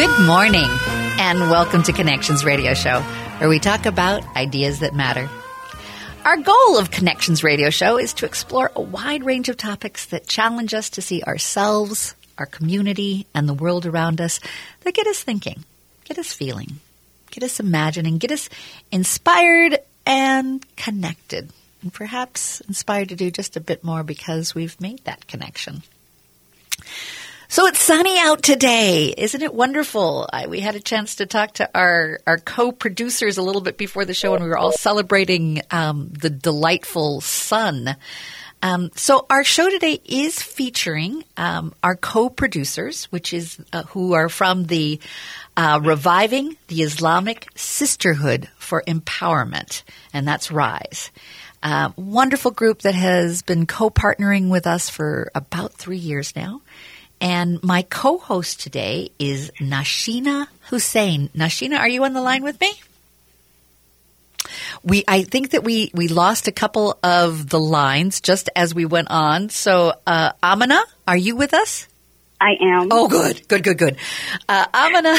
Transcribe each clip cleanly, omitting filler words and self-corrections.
Good morning, and welcome to Connections Radio Show, where we talk about ideas that matter. Our goal of Connections Radio Show is to explore a wide range of topics that challenge us to see ourselves, our community, and the world around us, that get us thinking, get us feeling, get us imagining, get us inspired and connected, and perhaps inspired to do just a bit more because we've made that connection. So it's sunny out today. Isn't it wonderful? We had a chance to talk to our co-producers a little bit before the show, and we were all celebrating the delightful sun. So our show today is featuring our co-producers, which is who are from the Reviving the Islamic Sisterhood for Empowerment, and that's RISE. Wonderful group that has been co-partnering with us for about 3 years now. And my co-host today is Nashina Hussein. Nashina, are you on the line with me? I think that we lost a couple of the lines just as we went on. So, Amina, are you with us? I am. Oh, good. Amina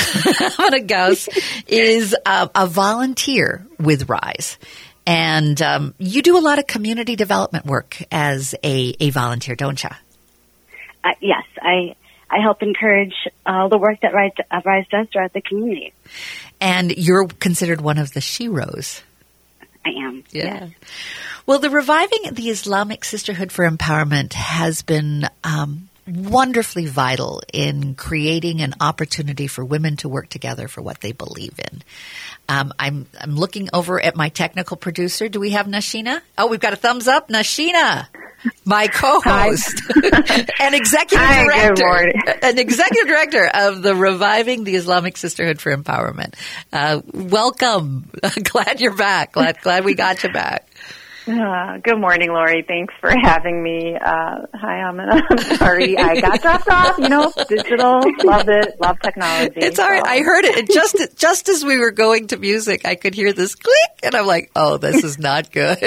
Gauss is a volunteer with RISE. And you do a lot of community development work as a volunteer, don't you? Yes, I help encourage the work that RISE does throughout the community. And you're considered one of the Sheroes. I am. Yeah. Well, the Reviving the Islamic Sisterhood for Empowerment has been wonderfully vital in creating an opportunity for women to work together for what they believe in. I'm looking over at my technical producer. Do we have Nashina? Oh, we've got a thumbs up, Nashina. My co-host and executive director of the Reviving the Islamic Sisterhood for Empowerment. Welcome. Glad you're back. Glad we got you back. Good morning, Lori. Thanks for having me. Hi, Amina. I'm sorry. I got dropped off. You know, digital. Love it. Love technology. It's all right. I heard it. And just as we were going to music, I could hear this click, and I'm like, oh, this is not good.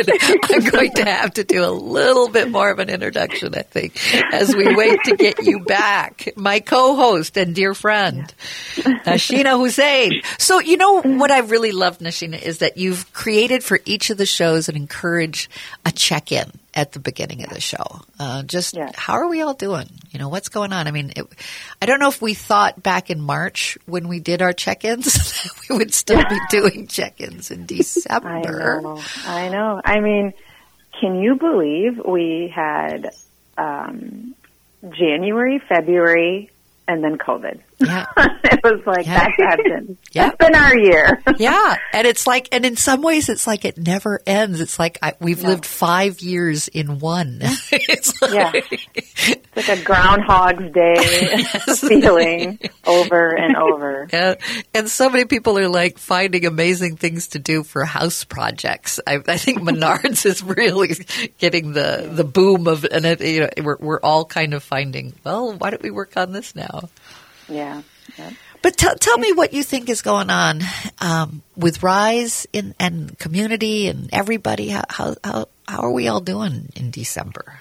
I'm going to have to do a little bit more of an introduction, I think, as we wait to get you back. My co-host and dear friend, Nashina Hussein. So, you know, what I really love, Nashina, is that you've created for each of the shows and encouraged a check-in at the beginning of the show. How are we all doing? You know, what's going on? I mean, I don't know if we thought back in March when we did our check-ins that we would still be doing check-ins in December. I know. I mean, can you believe we had January, February, and then COVID? Yeah. It was like, that's been our year. Yeah. And it's like, and in some ways it's like it never ends. It's like we've lived 5 years in one. It's like a Groundhog's Day feeling over and over. Yeah. And so many people are like finding amazing things to do for house projects. I think Menards is really getting the boom of, and it, you know, we're all kind of finding, well, why don't we work on this now? Yeah. Yep. But tell me what you think is going on with RISE and community and everybody. How are we all doing in December?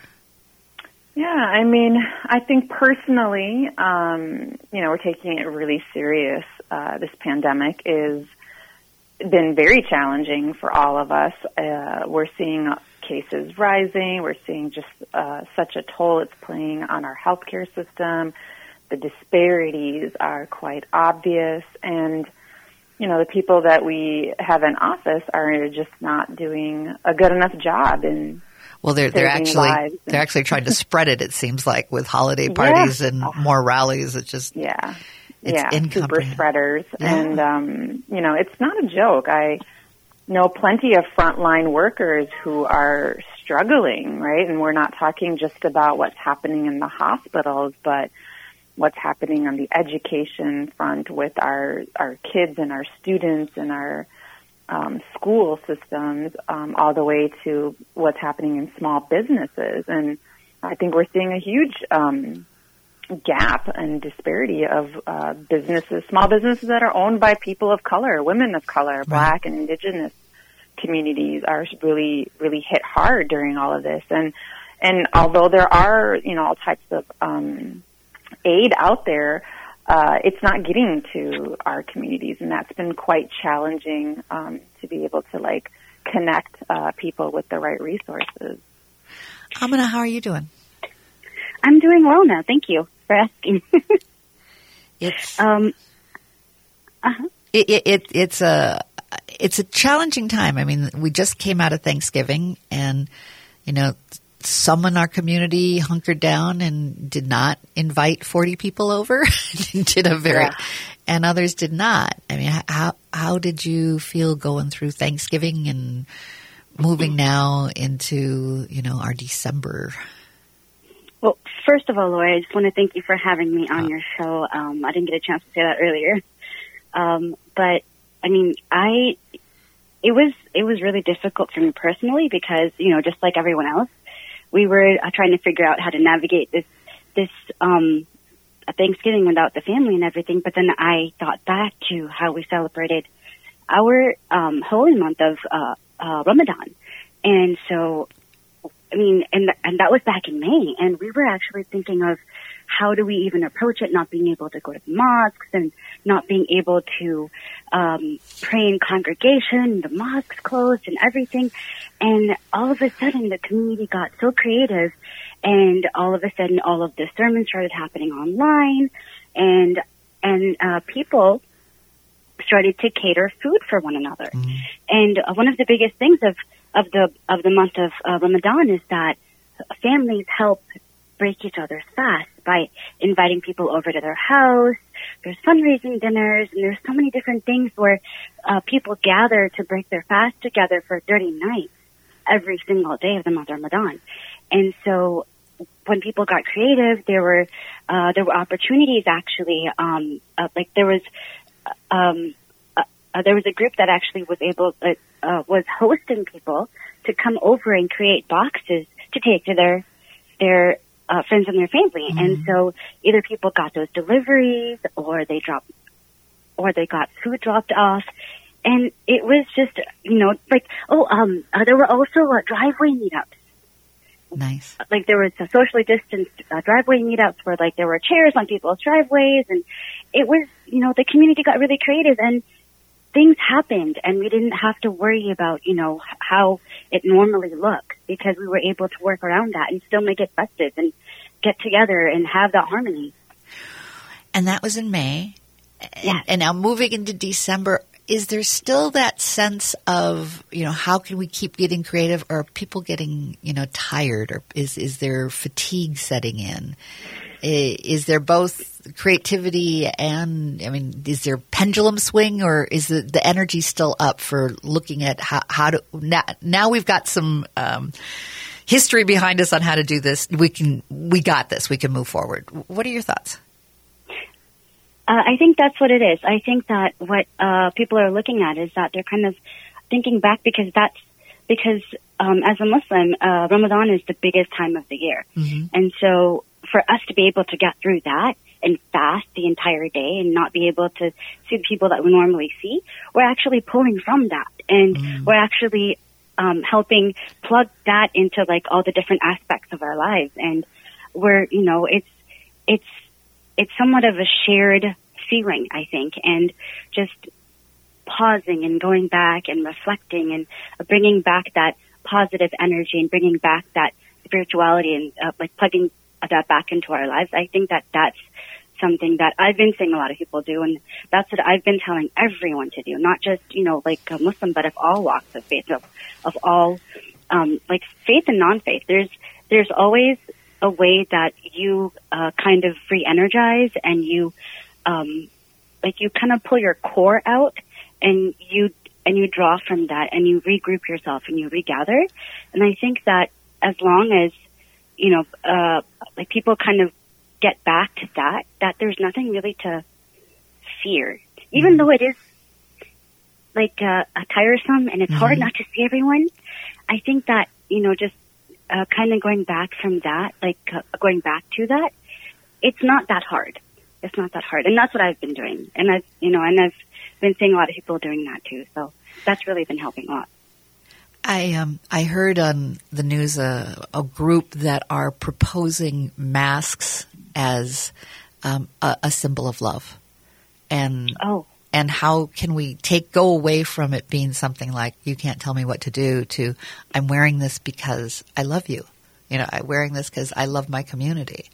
Yeah, I mean, I think personally, you know, we're taking it really serious. This pandemic has been very challenging for all of us. We're seeing cases rising. We're seeing just such a toll it's playing on our healthcare system. The disparities are quite obvious, and, you know, the people that we have in office are just not doing a good enough job in. Well, they're actually trying to spread it. It seems like with holiday parties and more rallies, it just super spreaders, and you know, it's not a joke. I know plenty of frontline workers who are struggling, right? And we're not talking just about what's happening in the hospitals, but what's happening on the education front with our kids and our students and our school systems, all the way to what's happening in small businesses. And I think we're seeing a huge gap and disparity of businesses, small businesses that are owned by people of color, women of color, Black and Indigenous communities are really, really hit hard during all of this. And although there are, you know, all types of aid out there, it's not getting to our communities, and that's been quite challenging to be able to connect people with the right resources. Amina, how are you doing? I'm doing well now. Thank you for asking. It's a challenging time. I mean, we just came out of Thanksgiving, and some in our community hunkered down and did not invite 40 people over. And others did not. I mean, how did you feel going through Thanksgiving and moving now into our December? Well, first of all, Lori, I just want to thank you for having me on your show. I didn't get a chance to say that earlier, but I mean, it was really difficult for me personally because just like everyone else, we were trying to figure out how to navigate this Thanksgiving without the family and everything. But then I thought back to how we celebrated our holy month of Ramadan, and so I mean, and that was back in May, and we were actually thinking of how do we even approach it, not being able to go to the mosques and not being able to pray in congregation, the mosques closed and everything. And all of a sudden, the community got so creative, and all of a sudden, all of the sermons started happening online, and people started to cater food for one another. Mm-hmm. And one of the biggest things of the month of Ramadan is that families help break each other's fast by inviting people over to their house. There's fundraising dinners, and there's so many different things where people gather to break their fast together for 30 nights every single day of the month of Ramadan. And so when people got creative, there were opportunities actually. There was a group that actually was able was hosting people to come over and create boxes to take to their friends and their family. Mm-hmm. And so either people got those deliveries or they got food dropped off. And it was just, there were also driveway meetups. Nice. There was a socially distanced driveway meetups where there were chairs on people's driveways, and it was, the community got really creative and things happened, and we didn't have to worry about, how it normally looks, because we were able to work around that and still make it festive and get together and have that harmony. And that was in May. Yeah. And now moving into December, is there still that sense of, how can we keep getting creative, or are people getting, tired, or is there fatigue setting in? Is there both creativity and, is there pendulum swing, or is the energy still up for looking at how to now we've got some history behind us on how to do this. We can move forward. What are your thoughts? I think that's what it is. I think that what people are looking at is that they're kind of thinking back because as a Muslim, Ramadan is the biggest time of the year. Mm-hmm. And so for us to be able to get through that and fast the entire day and not be able to see the people that we normally see, we're actually pulling from that. And we're actually helping plug that into all the different aspects of our lives. And we're, it's somewhat of a shared feeling, I think, and just pausing and going back and reflecting and bringing back that positive energy and bringing back that spirituality and plugging that back into our lives. I think that that's something that I've been seeing a lot of people do, and that's what I've been telling everyone to do, not just, a Muslim, but of all walks of faith, of all, faith and non-faith. There's always a way that you kind of re-energize, and you, you kind of pull your core out, and you draw from that, and you regroup yourself, and you regather. And I think that as long as, people kind of get back to that there's nothing really to fear, even though it is tiresome and it's hard not to see everyone. I think that, just kind of going back from that, going back to that, it's not that hard. It's not that hard. And that's what I've been doing. And I've been seeing a lot of people doing that too. So that's really been helping a lot. I heard on the news a group that are proposing masks as a symbol of love. And and how can we go away from it being something like, you can't tell me what to do, to, I'm wearing this because I love you. You know, I'm wearing this because I love my community.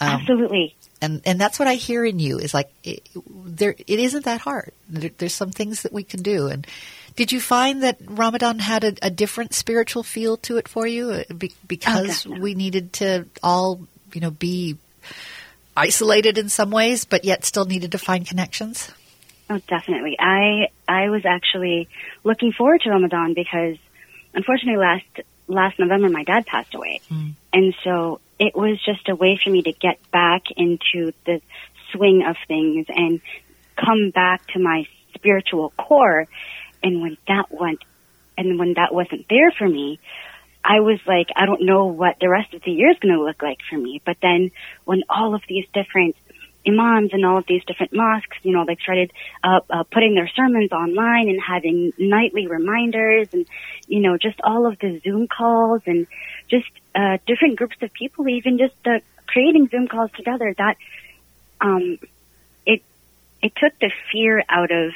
Absolutely. And that's what I hear in you, is like, it isn't that hard. There's some things that we can do. And did you find that Ramadan had a different spiritual feel to it for you? Because we needed to all, be isolated in some ways, but yet still needed to find connections? Oh, definitely. I was actually looking forward to Ramadan because, unfortunately, last November my dad passed away. Mm. And so it was just a way for me to get back into the swing of things and come back to my spiritual core. And when that wasn't there for me, I was like, I don't know what the rest of the year is going to look like for me. But then when all of these different imams and all of these different mosques, they started putting their sermons online and having nightly reminders and, just all of the Zoom calls and just different groups of people, even just creating Zoom calls together, that it took the fear out of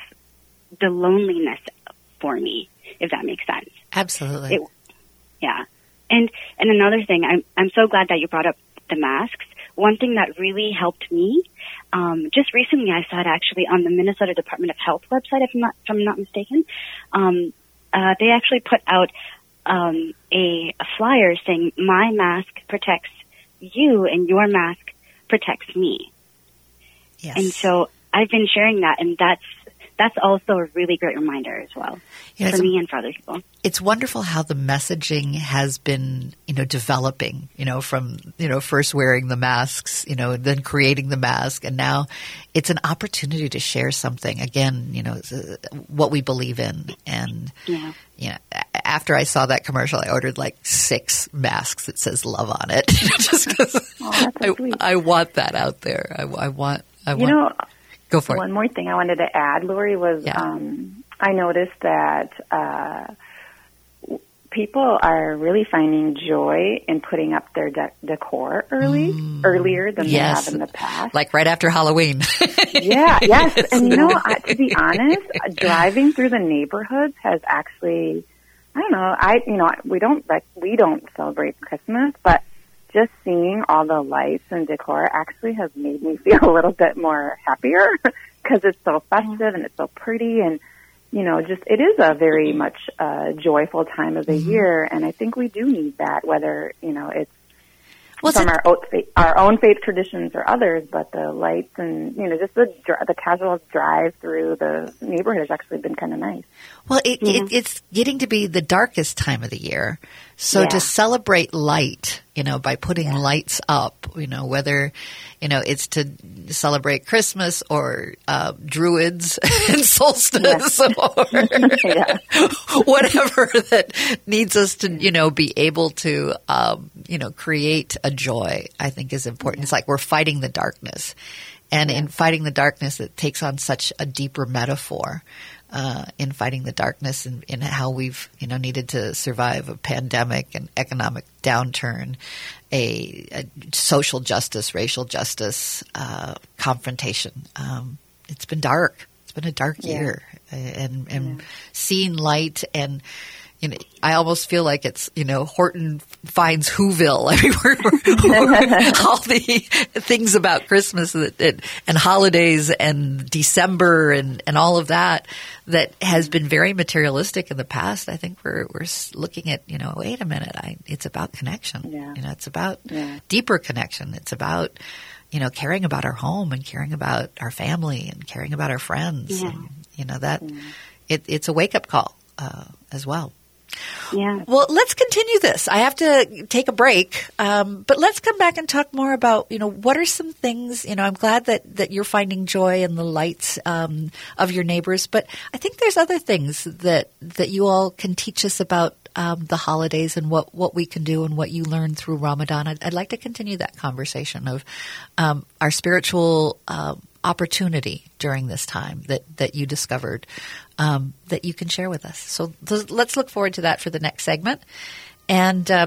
the loneliness for me, if that makes sense. Absolutely. Yeah. And another thing, I'm so glad that you brought up the masks. One thing that really helped me, just recently I saw it actually on the Minnesota Department of Health website, if I'm not mistaken. They actually put out a flyer saying, "My mask protects you and your mask protects me." Yes. And so I've been sharing that, and that's also a really great reminder as well, for me and for other people. It's wonderful how the messaging has been, developing, from, first wearing the masks, and then creating the mask. And now it's an opportunity to share something, again, what we believe in. And, after I saw that commercial, I ordered like 6 masks that says love on it. Just because I want that out there. Go for it. One more thing I wanted to add, Lori, was I noticed that people are really finding joy in putting up their decor earlier than they have in the past. Like right after Halloween. Yes. And to be honest, driving through the neighborhoods has actually, I don't know, we don't celebrate Christmas, but just seeing all the lights and decor actually has made me feel a little bit more happier because it's so festive and it's so pretty, and it is a very much joyful time of the year, and I think we do need that, whether it's from our own faith traditions or others. But the lights and just the casual drive through the neighborhood has actually been kind of nice. Well, it's getting to be the darkest time of the year, so to celebrate light, by putting lights up, whether it's to celebrate Christmas or Druids and solstice or whatever that needs us to be able to create a joy, I think is important. It's like we're fighting the darkness, and in fighting the darkness, it takes on such a deeper metaphor. In fighting the darkness and in how we've needed to survive a pandemic, an economic downturn, a social justice, racial justice confrontation. It's been dark. It's been a dark year, and seeing light and. I almost feel like it's, Horton finds Whoville. I mean, we're all the things about Christmas and holidays and December and all of that has been very materialistic in the past. I think we're looking at, wait a minute, it's about connection. Yeah. It's about deeper connection. It's about, caring about our home and caring about our family and caring about our friends. Yeah. And, it's a wake-up call as well. Yeah. Well, let's continue this. I have to take a break, but let's come back and talk more about, what are some things, I'm glad that you're finding joy in the lights of your neighbors, but I think there's other things that you all can teach us about the holidays and what we can do and what you learn through Ramadan. I'd like to continue that conversation of our spiritual opportunity during this time that you discovered that you can share with us. So let's look forward to that for the next segment. And I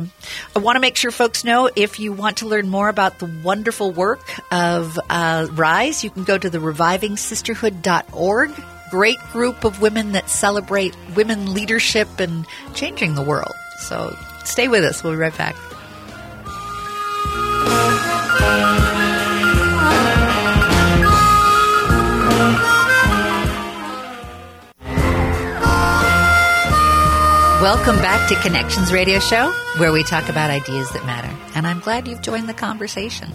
want to make sure folks know, if you want to learn more about the wonderful work of RISE, you can go to the revivingsisterhood.org. Great group of women that celebrate women leadership and changing the world. So stay with us. We'll be right back. Welcome back to Connections Radio Show, where we talk about ideas that matter. And I'm glad you've joined the conversation.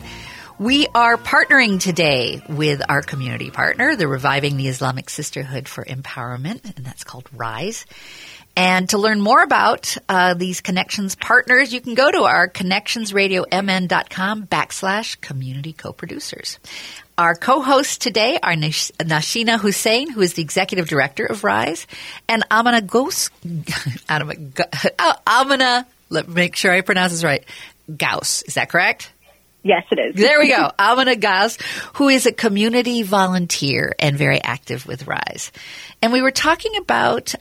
We are partnering today with our community partner, the Reviving the Islamic Sisterhood for Empowerment, and that's called RISE. And to learn more about these Connections partners, you can go to our connectionsradiomn.com/community co-producers. Our co-hosts today are Nashina Hussein, who is the executive director of RISE, and Amina Gauss. Amina, let me make sure I pronounce this right. Gauss, is that correct? Yes, it is. There we go. Amina Gauss, who is a community volunteer and very active with RISE. And we were talking about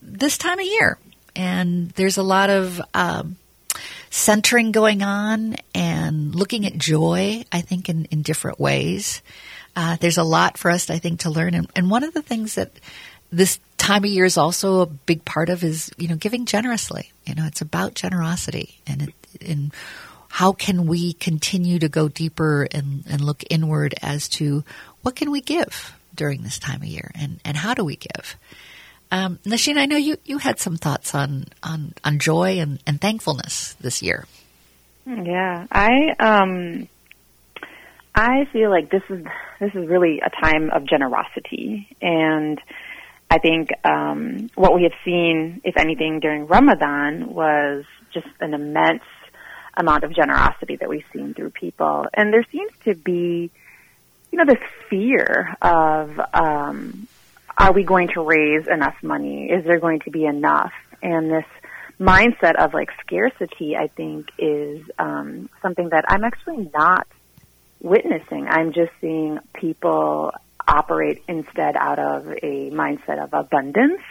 this time of year, and there's a lot of centering going on and looking at joy, I think, in different ways. There's a lot for us, I think, to learn. And one of the things that this time of year is also a big part of is, you know, giving generously. You know, it's about generosity, and how can we continue to go deeper and look inward as to what can we give during this time of year, and how do we give? Nashina, I know you had some thoughts on joy and thankfulness this year. Yeah, I feel like this is really a time of generosity, and I think what we have seen, if anything, during Ramadan was just an immense amount of generosity that we've seen through people, and there seems to be, you know, this fear of. Are we going to raise enough money? Is there going to be enough? And this mindset of like scarcity, I think, is something that I'm actually not witnessing. I'm just seeing people operate instead out of a mindset of abundance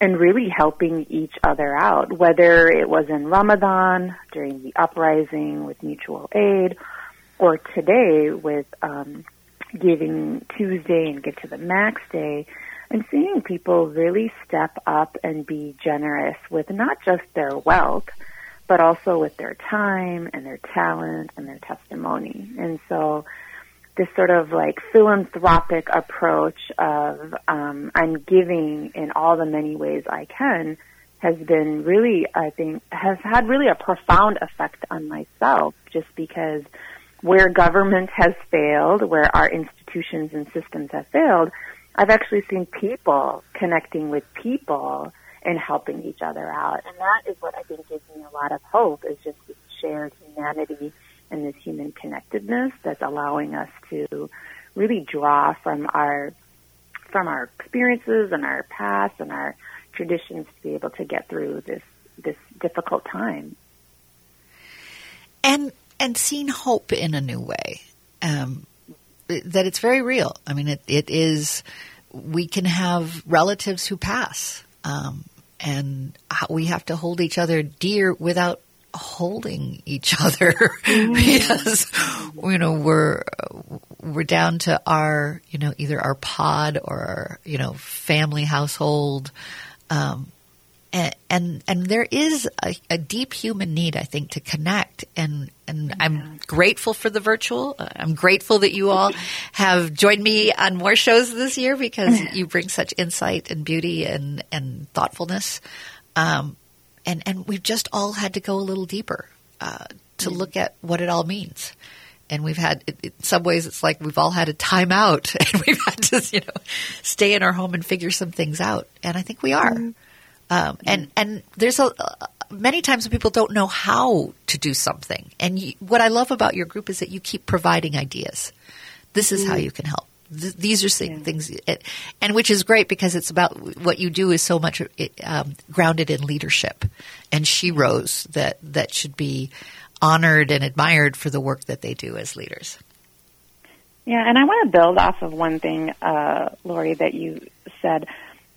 and really helping each other out, whether it was in Ramadan, during the uprising with mutual aid, or today with Giving Tuesday and Give to the Max Day. I'm seeing people really step up and be generous with not just their wealth, but also with their time and their talent and their testimony. And so this sort of like philanthropic approach of I'm giving in all the many ways I can has been really, I think, has had really a profound effect on myself, just because where government has failed, where our institutions and systems have failed, I've actually seen people connecting with people and helping each other out. And that is what I think gives me a lot of hope, is just this shared humanity and this human connectedness that's allowing us to really draw from our experiences and our past and our traditions to be able to get through this difficult time. And seeing hope in a new way, that it's very real. I mean, it is, we can have relatives who pass, and we have to hold each other dear without holding each other, because, you know, we're down to our, you know, either our pod or our, you know, family household, And there is a deep human need, I think, to connect. And I'm grateful for the virtual. I'm grateful that you all have joined me on more shows this year, because you bring such insight and beauty and thoughtfulness. And we've just all had to go a little deeper to look at what it all means. And we've had, in some ways, it's like we've all had a time out, and we've had to, you know, stay in our home and figure some things out. And I think we are. And there's many times people don't know how to do something. And what I love about your group is that you keep providing ideas. This is how you can help. These are things, and which is great, because it's about what you do is so much grounded in leadership and sheroes that should be honored and admired for the work that they do as leaders. Yeah, and I want to build off of one thing, Lori, that you said.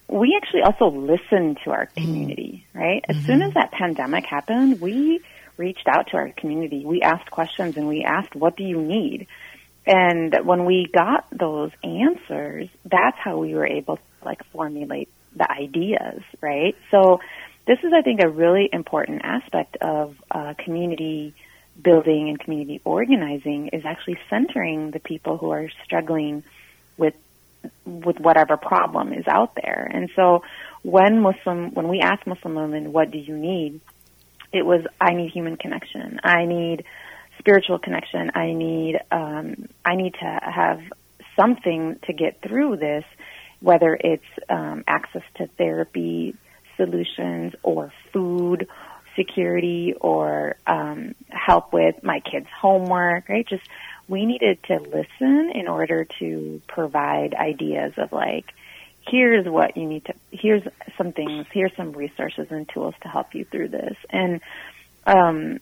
we actually also listened to our community, right? As soon as that pandemic happened, we reached out to our community. We asked questions and we asked, what do you need? And when we got those answers, that's how we were able to like formulate the ideas, right? So this is, I think, a really important aspect of community building and community organizing is actually centering the people who are struggling with whatever problem is out there. And so when we asked Muslim women, what do you need? It was, I need human connection. I need spiritual connection. I need to have something to get through this, whether it's access to therapy solutions or food security or help with my kids' homework, right? Just we needed to listen in order to provide ideas of like, here's what you need to, here's some things, here's some resources and tools to help you through this. And,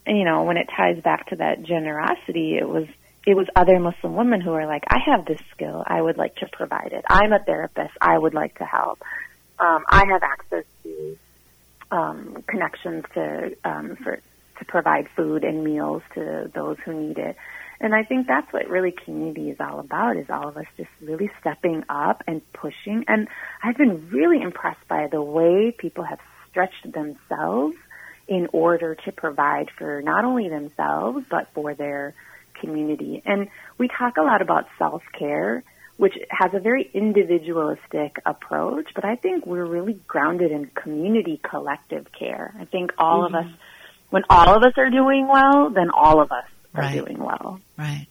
you know, when it ties back to that generosity, it was other Muslim women who were like, I have this skill. I would like to provide it. I'm a therapist. I would like to help. I have access to connections to provide food and meals to those who need it. And I think that's what really community is all about, is all of us just really stepping up and pushing. And I've been really impressed by the way people have stretched themselves in order to provide for not only themselves, but for their community. And we talk a lot about self-care, which has a very individualistic approach, but I think we're really grounded in community collective care. I think all of us, when all of us are doing well, then all of us are doing well. Right.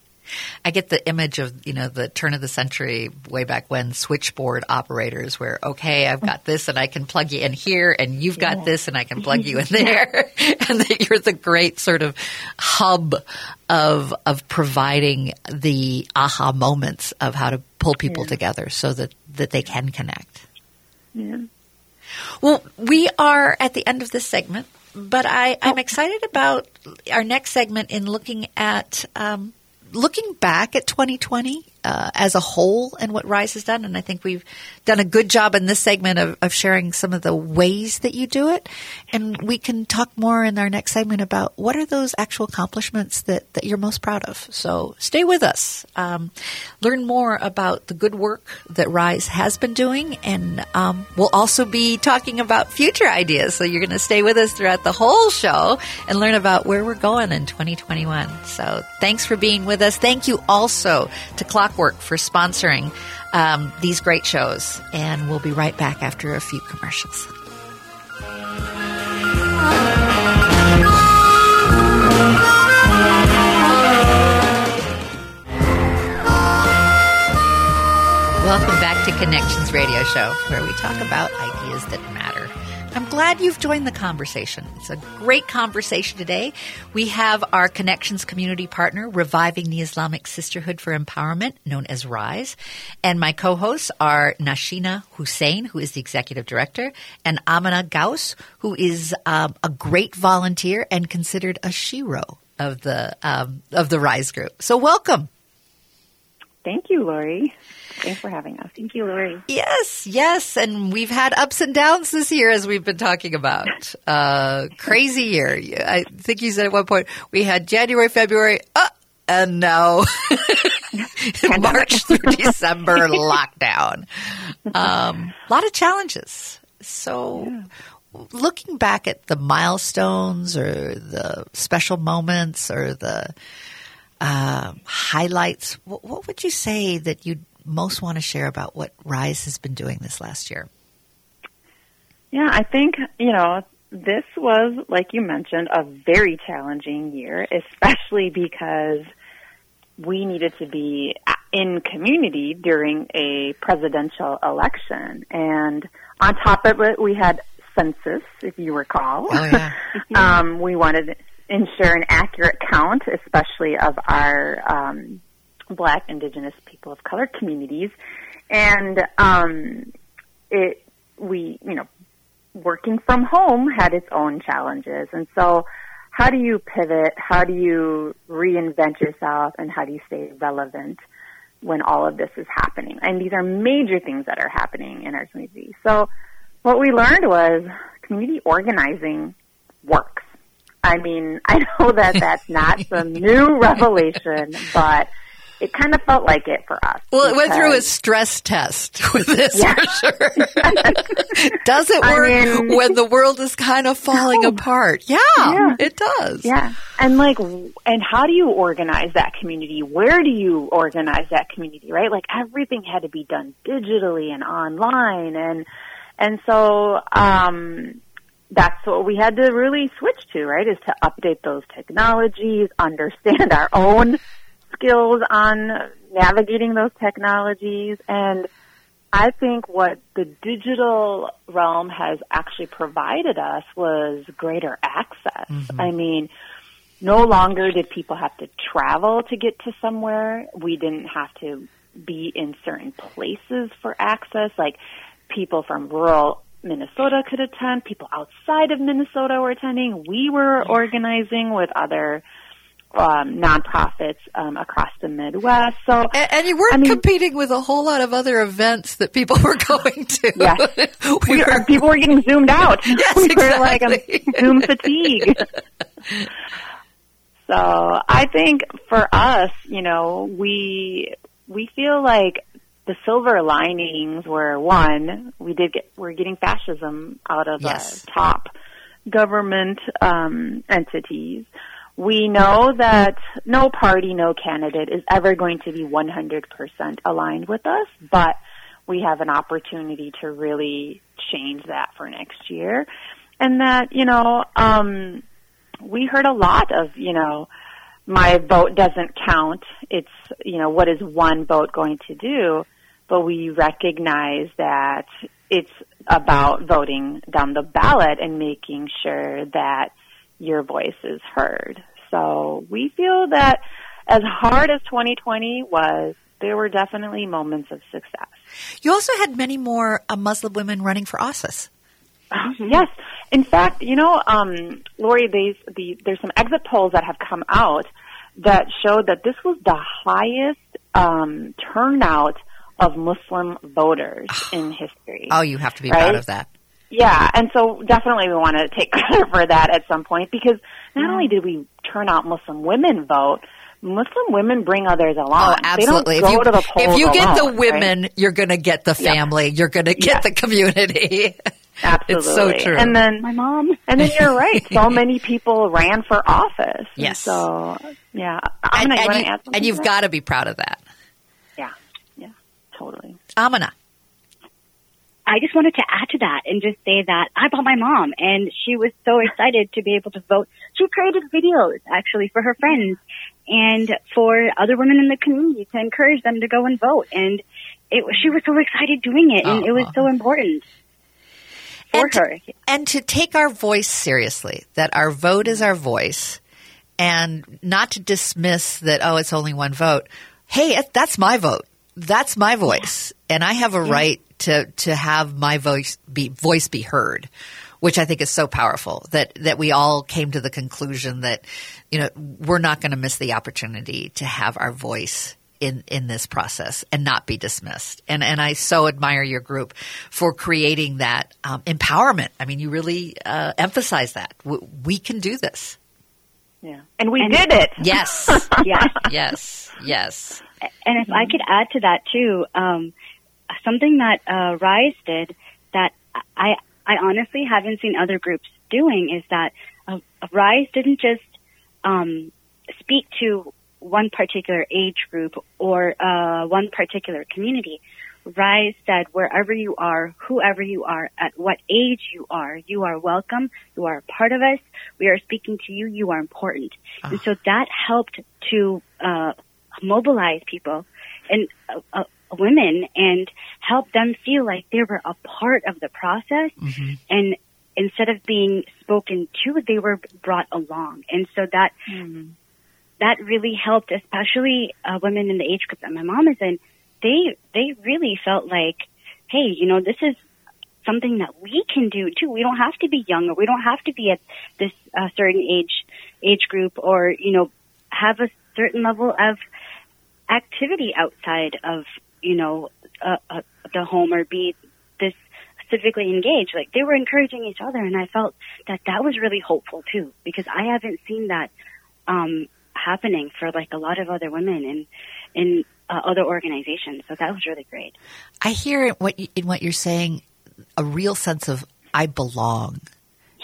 I get the image of, you know, the turn of the century way back when switchboard operators were, okay, I've got this and I can plug you in here and you've got this and I can plug you in there. And that you're the great sort of hub of providing the aha moments of how to pull people together so that they can connect. Yeah. Well, we are at the end of this segment, but I'm excited about our next segment in looking at looking back at 2020 as a whole and what RISE has done, and I think we've done a good job in this segment of sharing some of the ways that you do it. And we can talk more in our next segment about what are those actual accomplishments that you're most proud of. So stay with us. Learn more about the good work that RISE has been doing, and we'll also be talking about future ideas. So you're going to stay with us throughout the whole show and learn about where we're going in 2021. So thanks for being with us. Thank you also to Clockwork for sponsoring these great shows. And we'll be right back after a few commercials. Welcome back to Connections Radio Show, where we talk about ideas that matter. I'm glad you've joined the conversation. It's a great conversation today. We have our Connections community partner, Reviving the Islamic Sisterhood for Empowerment, known as RISE. And my co-hosts are Nashina Hussein, who is the executive director, and Amina Gauss, who is a great volunteer and considered a shero of the RISE group. So welcome. Thank you, Lori. Thanks for having us. Thank you, Lori. Yes. And we've had ups and downs this year, as we've been talking about. Crazy year. I think you said at one point we had January, February, and now March through December lockdown. A lot of challenges. So looking back at the milestones or the special moments or the highlights, what would you say that you'd most want to share about what RISE has been doing this last year? Yeah, I think, you know, this was, like you mentioned, a very challenging year, especially because we needed to be in community during a presidential election. And on top of it, we had census, if you recall. Oh, yeah. We wanted to ensure an accurate count, especially of our Black, Indigenous, people of color communities, and working from home had its own challenges. And so, how do you pivot? How do you reinvent yourself? And how do you stay relevant? when all of this is happening. And these are major things that are happening in our community. So what we learned was community organizing works. I mean, I know that that's not some new revelation, but it kind of felt like it for us. Well, it went through a stress test with this, yeah, for sure. Does it work when the world is kind of falling apart? Yeah, it does. Yeah. And and how do you organize that community? Where do you organize that community, right? Like everything had to be done digitally and online. And so, that's what we had to really switch to, right? Is to update those technologies, understand our own skills on navigating those technologies. And I think what the digital realm has actually provided us was greater access. Mm-hmm. I mean, no longer did people have to travel to get to somewhere. We didn't have to be in certain places for access. Like people from rural Minnesota could attend. People outside of Minnesota were attending. We were organizing with other nonprofits across the Midwest. So, and you weren't competing with a whole lot of other events that people were going to. Yes. People were getting zoomed out. Yes, exactly. Were like Zoom fatigue. So I think for us, you know, we feel like the silver linings were, one, we're getting fascism out of the top government entities. We know that no party, no candidate is ever going to be 100% aligned with us, but we have an opportunity to really change that for next year. And that, you know, we heard a lot of, you know, my vote doesn't count. It's, you know, what is one vote going to do? But we recognize that it's about voting down the ballot and making sure that your voice is heard. So we feel that as hard as 2020 was, there were definitely moments of success. You also had many more Muslim women running for office. Yes. In fact, you know, Lori, there's some exit polls that have come out that showed that this was the highest turnout of Muslim voters in history. Oh, you have to be proud of that. Yeah, and so definitely we want to take credit for that at some point, because not only did we turn out Muslim women vote, Muslim women bring others along. Oh, absolutely. They don't go to the polls if you get alone, the women, right? You're going to get the family. Yep. You're going to get the community. Absolutely. It's so true. And then my mom. And then you're right. So many people ran for office. Yes. So, yeah. And you've got to be proud of that. Yeah. Yeah. Totally. Amina. I just wanted to add to that and just say that I bought my mom, and she was so excited to be able to vote. She created videos, actually, for her friends and for other women in the community to encourage them to go and vote. And she was so excited doing it, and it was so important for her. And to take our voice seriously, that our vote is our voice, and not to dismiss that, it's only one vote. Hey, that's my vote. That's my voice, and I have a right to have my voice be heard, which I think is so powerful that we all came to the conclusion that, you know, we're not going to miss the opportunity to have our voice in this process and not be dismissed. And I so admire your group for creating that empowerment. I mean, you really emphasize that. We can do this. Yeah. And we did it. Yes. Yes. Yes. Yes. And if I could add to that too, something that Rise did that I honestly haven't seen other groups doing is that Rise didn't just speak to one particular age group or one particular community. Rise said, wherever you are, whoever you are, at what age you are welcome, you are a part of us, we are speaking to you, you are important. Uh-huh. And so that helped to mobilize people and women and help them feel like they were a part of the process. Mm-hmm. And instead of being spoken to, they were brought along. And so that that really helped, especially women in the age group that my mom is in. They really felt like, hey, you know, this is something that we can do too. We don't have to be young, or we don't have to be at this certain age group, or, you know, have a certain level of activity outside of, the home or be this specifically engaged. Like, they were encouraging each other, and I felt that that was really hopeful too, because I haven't seen that happening for like a lot of other women in other organizations. So that was really great. I hear in what you're saying a real sense of I belong.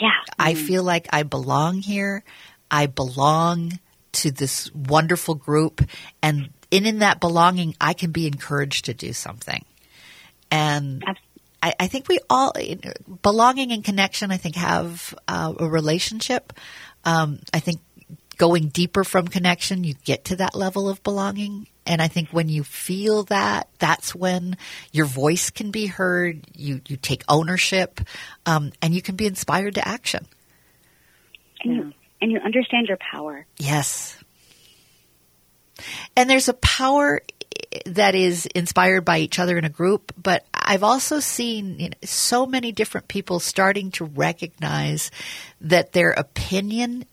Yeah, I feel like I belong here. I belong to this wonderful group, and in that belonging, I can be encouraged to do something. And I think we all – belonging and connection, I think, have a relationship. I think going deeper from connection, you get to that level of belonging. And I think when you feel that, that's when your voice can be heard. You take ownership, and you can be inspired to action. And you understand your power. Yes. And there's a power that is inspired by each other in a group, but I've also seen so many different people starting to recognize that their opinion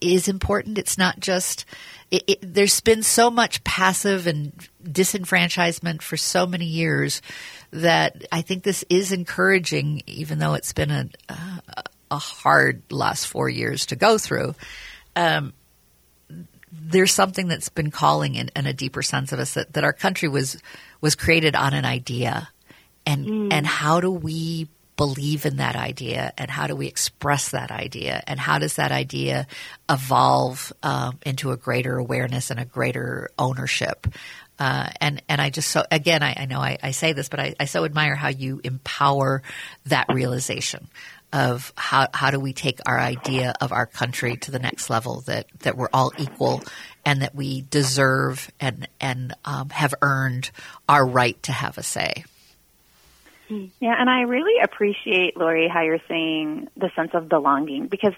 is important. It's not just there's been so much passive and disenfranchisement for so many years that I think this is encouraging, even though it's been a hard last 4 years to go through. There's something that's been calling in a deeper sense of us that our country was created on an idea, and how do we believe in that idea, and how do we express that idea, and how does that idea evolve into a greater awareness and a greater ownership? And I just so again I know I say this, but I so admire how you empower that realization of how do we take our idea of our country to the next level, that we're all equal and that we deserve and have earned our right to have a say. Yeah, and I really appreciate, Lori, how you're saying the sense of belonging, because,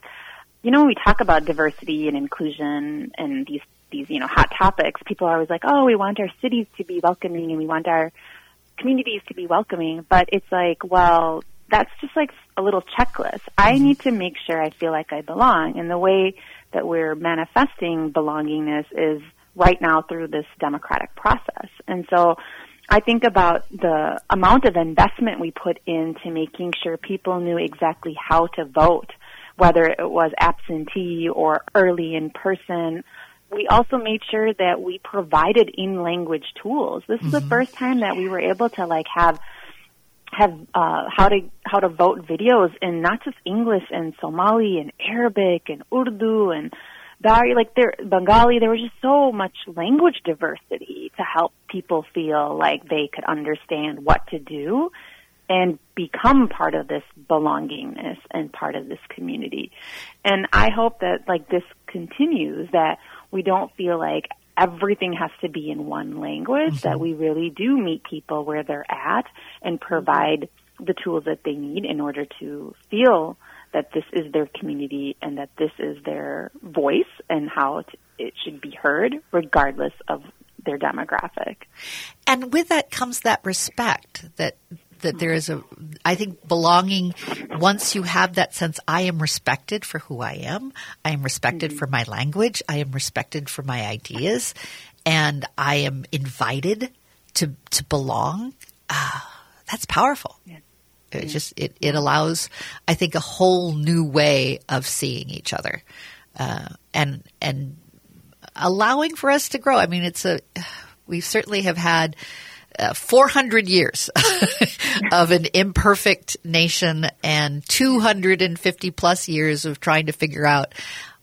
when we talk about diversity and inclusion and these hot topics, people are always like, oh, we want our cities to be welcoming and we want our communities to be welcoming. But it's like, well, that's just like a little checklist. I need to make sure I feel like I belong. And the way that we're manifesting belongingness is right now through this democratic process. And so I think about the amount of investment we put into making sure people knew exactly how to vote, whether it was absentee or early in person. We also made sure that we provided in-language tools. This is the first time that we were able to have how to vote videos in not just English and Somali and Arabic and Urdu and Dari, Bengali. There was just so much language diversity to help people feel like they could understand what to do and become part of this belongingness and part of this community. And I hope that this continues, that we don't feel like everything has to be in one language, that we really do meet people where they're at and provide the tools that they need in order to feel that this is their community and that this is their voice and how it should be heard regardless of their demographic. And with that comes that respect that there is I think belonging, once you have that sense, I am respected for who I am respected for my language, I am respected for my ideas, and I am invited to belong, that's powerful. Yeah. It just it allows, I think, a whole new way of seeing each other and allowing for us to grow. I mean, we certainly have had 400 years of an imperfect nation and 250 plus years of trying to figure out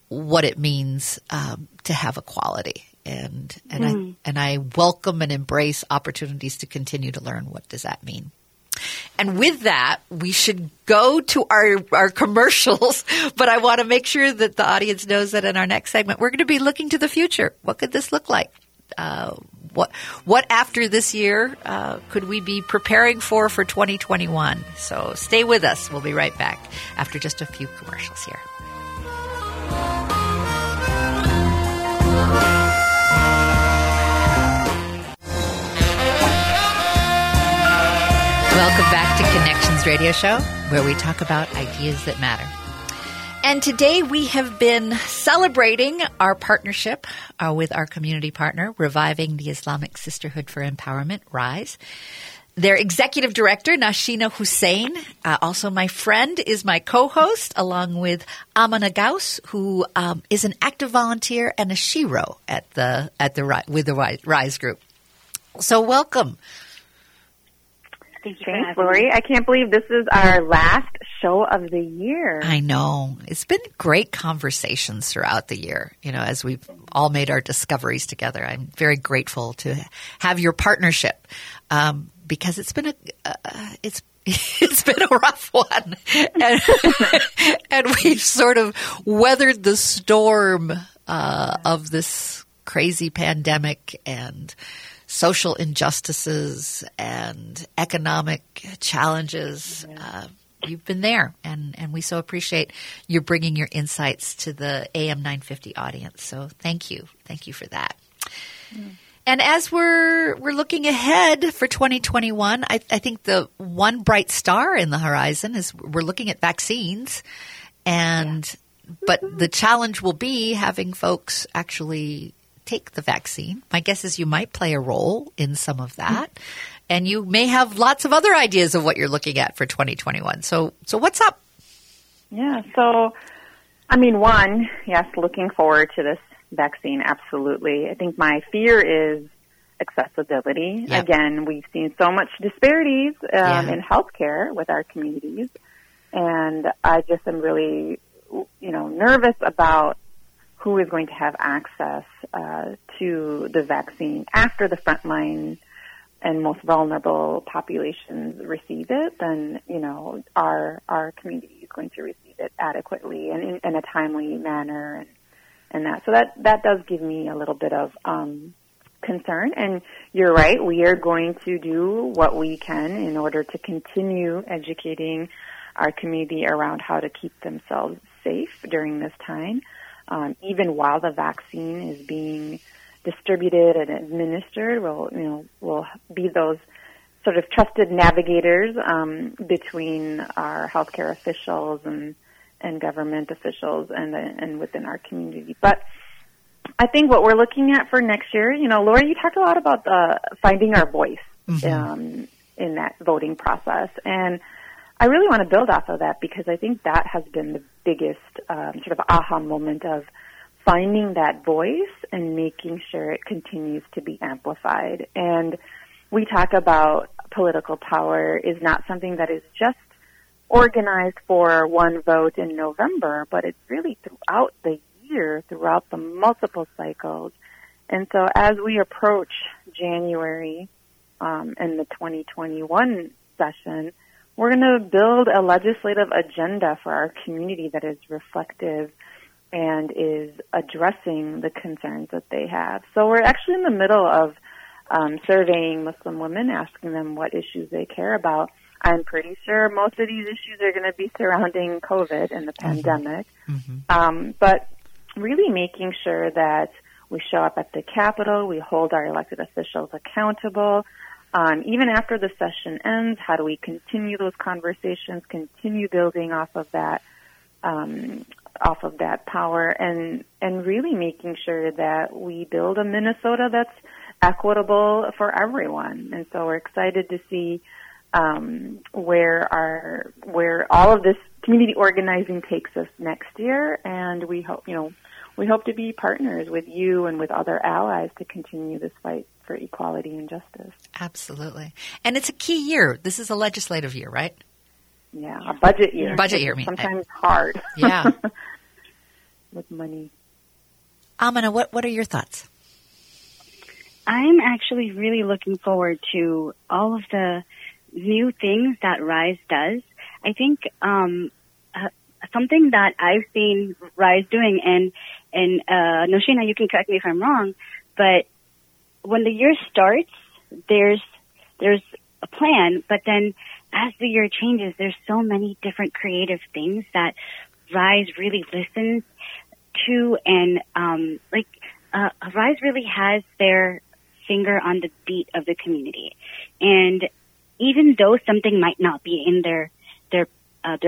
what it means to have equality. And I welcome and embrace opportunities to continue to learn what does that mean. And with that, we should go to our commercials, but I want to make sure that the audience knows that in our next segment, we're going to be looking to the future. What could this look like? What after this year could we be preparing for 2021? So stay with us. We'll be right back after just a few commercials here. Welcome back to Connections Radio Show, where we talk about ideas that matter. And today we have been celebrating our partnership with our community partner, Reviving the Islamic Sisterhood for Empowerment, RISE. Their executive director, Nashina Hussein, also my friend, is my co-host, along with Amina Gauss, who is an active volunteer and a shiro with the RISE group. So welcome. Thank you, Lori. I can't believe this is our last show of the year. I know. It's been great conversations throughout the year, you know, as we've all made our discoveries together. I'm very grateful to have your partnership because it's been it's been a rough one. And, and we've sort of weathered the storm of this crazy pandemic and social injustices and economic challenges. You've been there, and we so appreciate you bringing your insights to the AM 950 audience. So thank you. Thank you for that. And as we're looking ahead for 2021, I think the one bright star in the horizon is we're looking at vaccines. But the challenge will be having folks actually take the vaccine. My guess is you might play a role in some of that, and you may have lots of other ideas of what you're looking at for 2021. So what's up? Yeah. So, I mean, one, yes, looking forward to this vaccine. Absolutely. I think my fear is accessibility. Yep. Again, we've seen so much disparities in healthcare with our communities, and I just am really, nervous about who is going to have access to the vaccine after the frontline and most vulnerable populations receive it. Then, our community is going to receive it adequately and in a timely manner, and that. So that does give me a little bit of concern. And you're right, we are going to do what we can in order to continue educating our community around how to keep themselves safe during this time. Even while the vaccine is being distributed and administered, we'll be those sort of trusted navigators between our healthcare officials and government officials and within our community. But I think what we're looking at for next year, Lori, you talked a lot about finding our voice in that voting process, and I really want to build off of that because I think that has been the biggest sort of aha moment of finding that voice and making sure it continues to be amplified. And we talk about political power is not something that is just organized for one vote in November, but it's really throughout the year, throughout the multiple cycles. And so as we approach January and the 2021 session, we're going to build a legislative agenda for our community that is reflective and is addressing the concerns that they have. So we're actually in the middle of surveying Muslim women, asking them what issues they care about. I'm pretty sure most of these issues are going to be surrounding COVID and the pandemic, but really making sure that we show up at the Capitol, we hold our elected officials accountable. Even after the session ends, how do we continue those conversations, continue building off of that power, and really making sure that we build a Minnesota that's equitable for everyone. And so we're excited to see where all of this community organizing takes us next year, and we hope to be partners with you and with other allies to continue this fight for equality and justice. Absolutely. And it's a key year. This is a legislative year, right? Yeah, a budget year. Budget year. Sometimes hard. Yeah. With money. Amina, what are your thoughts? I'm actually really looking forward to all of the new things that RISE does. I think something that I've seen RISE doing, and Nashina, you can correct me if I'm wrong, but when the year starts, there's a plan, but then as the year changes, there's so many different creative things that RISE really listens to, and RISE really has their finger on the beat of the community. And even though something might not be in their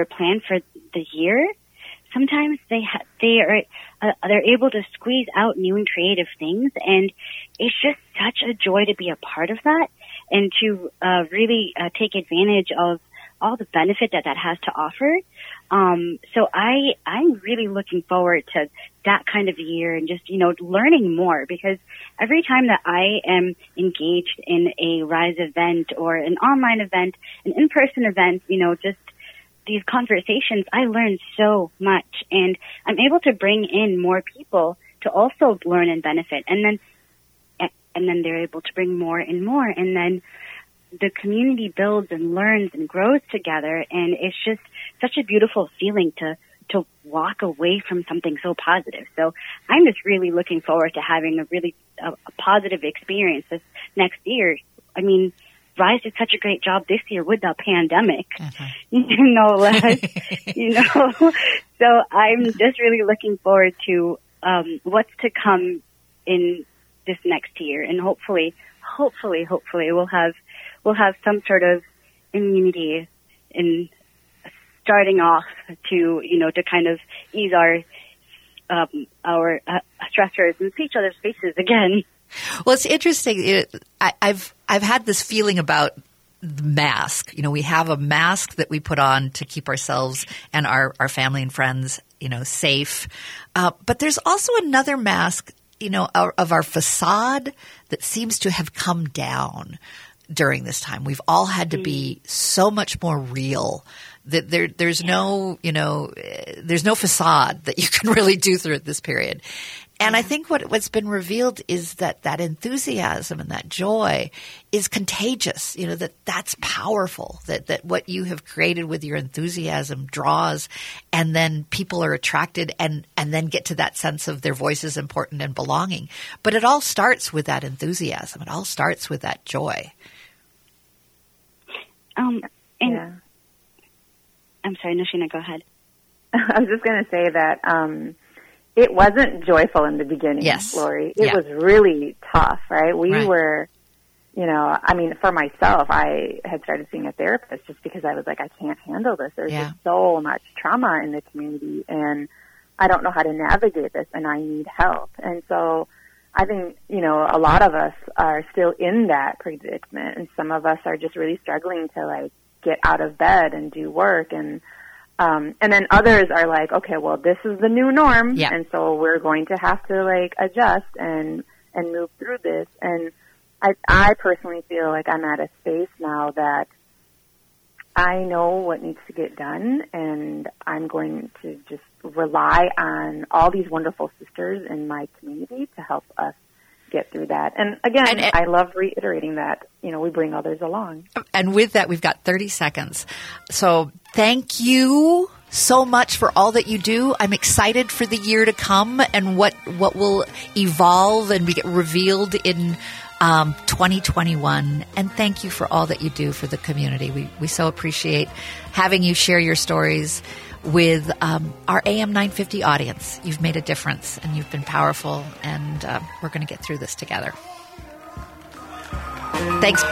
plan for the year, sometimes they're able to squeeze out new and creative things, and it's just such a joy to be a part of that and to really take advantage of all the benefit that has to offer. So I'm really looking forward to that kind of year and just, learning more, because every time that I am engaged in a Rise event or an online event, an in-person event, just these conversations, I learn so much, and I'm able to bring in more people to also learn and benefit. And then they're able to bring more and more, and then the community builds and learns and grows together, and it's just such a beautiful feeling to walk away from something so positive. So I'm just really looking forward to having a really positive experience this next year. I mean, Rise did such a great job this year with the pandemic, no less, So I'm just really looking forward to what's to come in this next year, and hopefully we'll have some sort of immunity in starting off to, to kind of ease our stressors and see each other's faces again. Well, it's interesting. I've had this feeling about the mask. We have a mask that we put on to keep ourselves and our family and friends, safe. But there's also another mask, of our facade that seems to have come down during this time. We've all had to be so much more real that there's no facade that you can really do through this period. And I think what's been revealed is that enthusiasm and that joy is contagious, that's powerful, that what you have created with your enthusiasm draws, and then people are attracted and then get to that sense of their voice is important and belonging. But it all starts with that enthusiasm. It all starts with that joy. I'm sorry, Nashina, go ahead. I was just going to say that it wasn't joyful in the beginning, yes, Lori. It was really tough, right? We were, for myself, I had started seeing a therapist just because I was like, I can't handle this. There's just so much trauma in the community, and I don't know how to navigate this, and I need help. And so I think, a lot of us are still in that predicament, and some of us are just really struggling to, get out of bed and do work, and then others are like, okay, well, this is the new norm, and so we're going to have to adjust and move through this. And I personally feel like I'm at a space now that I know what needs to get done, and I'm going to just rely on all these wonderful sisters in my community to help us get through that. And again, I love reiterating that, we bring others along. And with that, we've got 30 seconds. So thank you so much for all that you do. I'm excited for the year to come and what will evolve and get revealed in 2021. And thank you for all that you do for the community. We so appreciate having you share your stories with our AM 950 audience. You've made a difference, and you've been powerful, and we're going to get through this together. Thanks.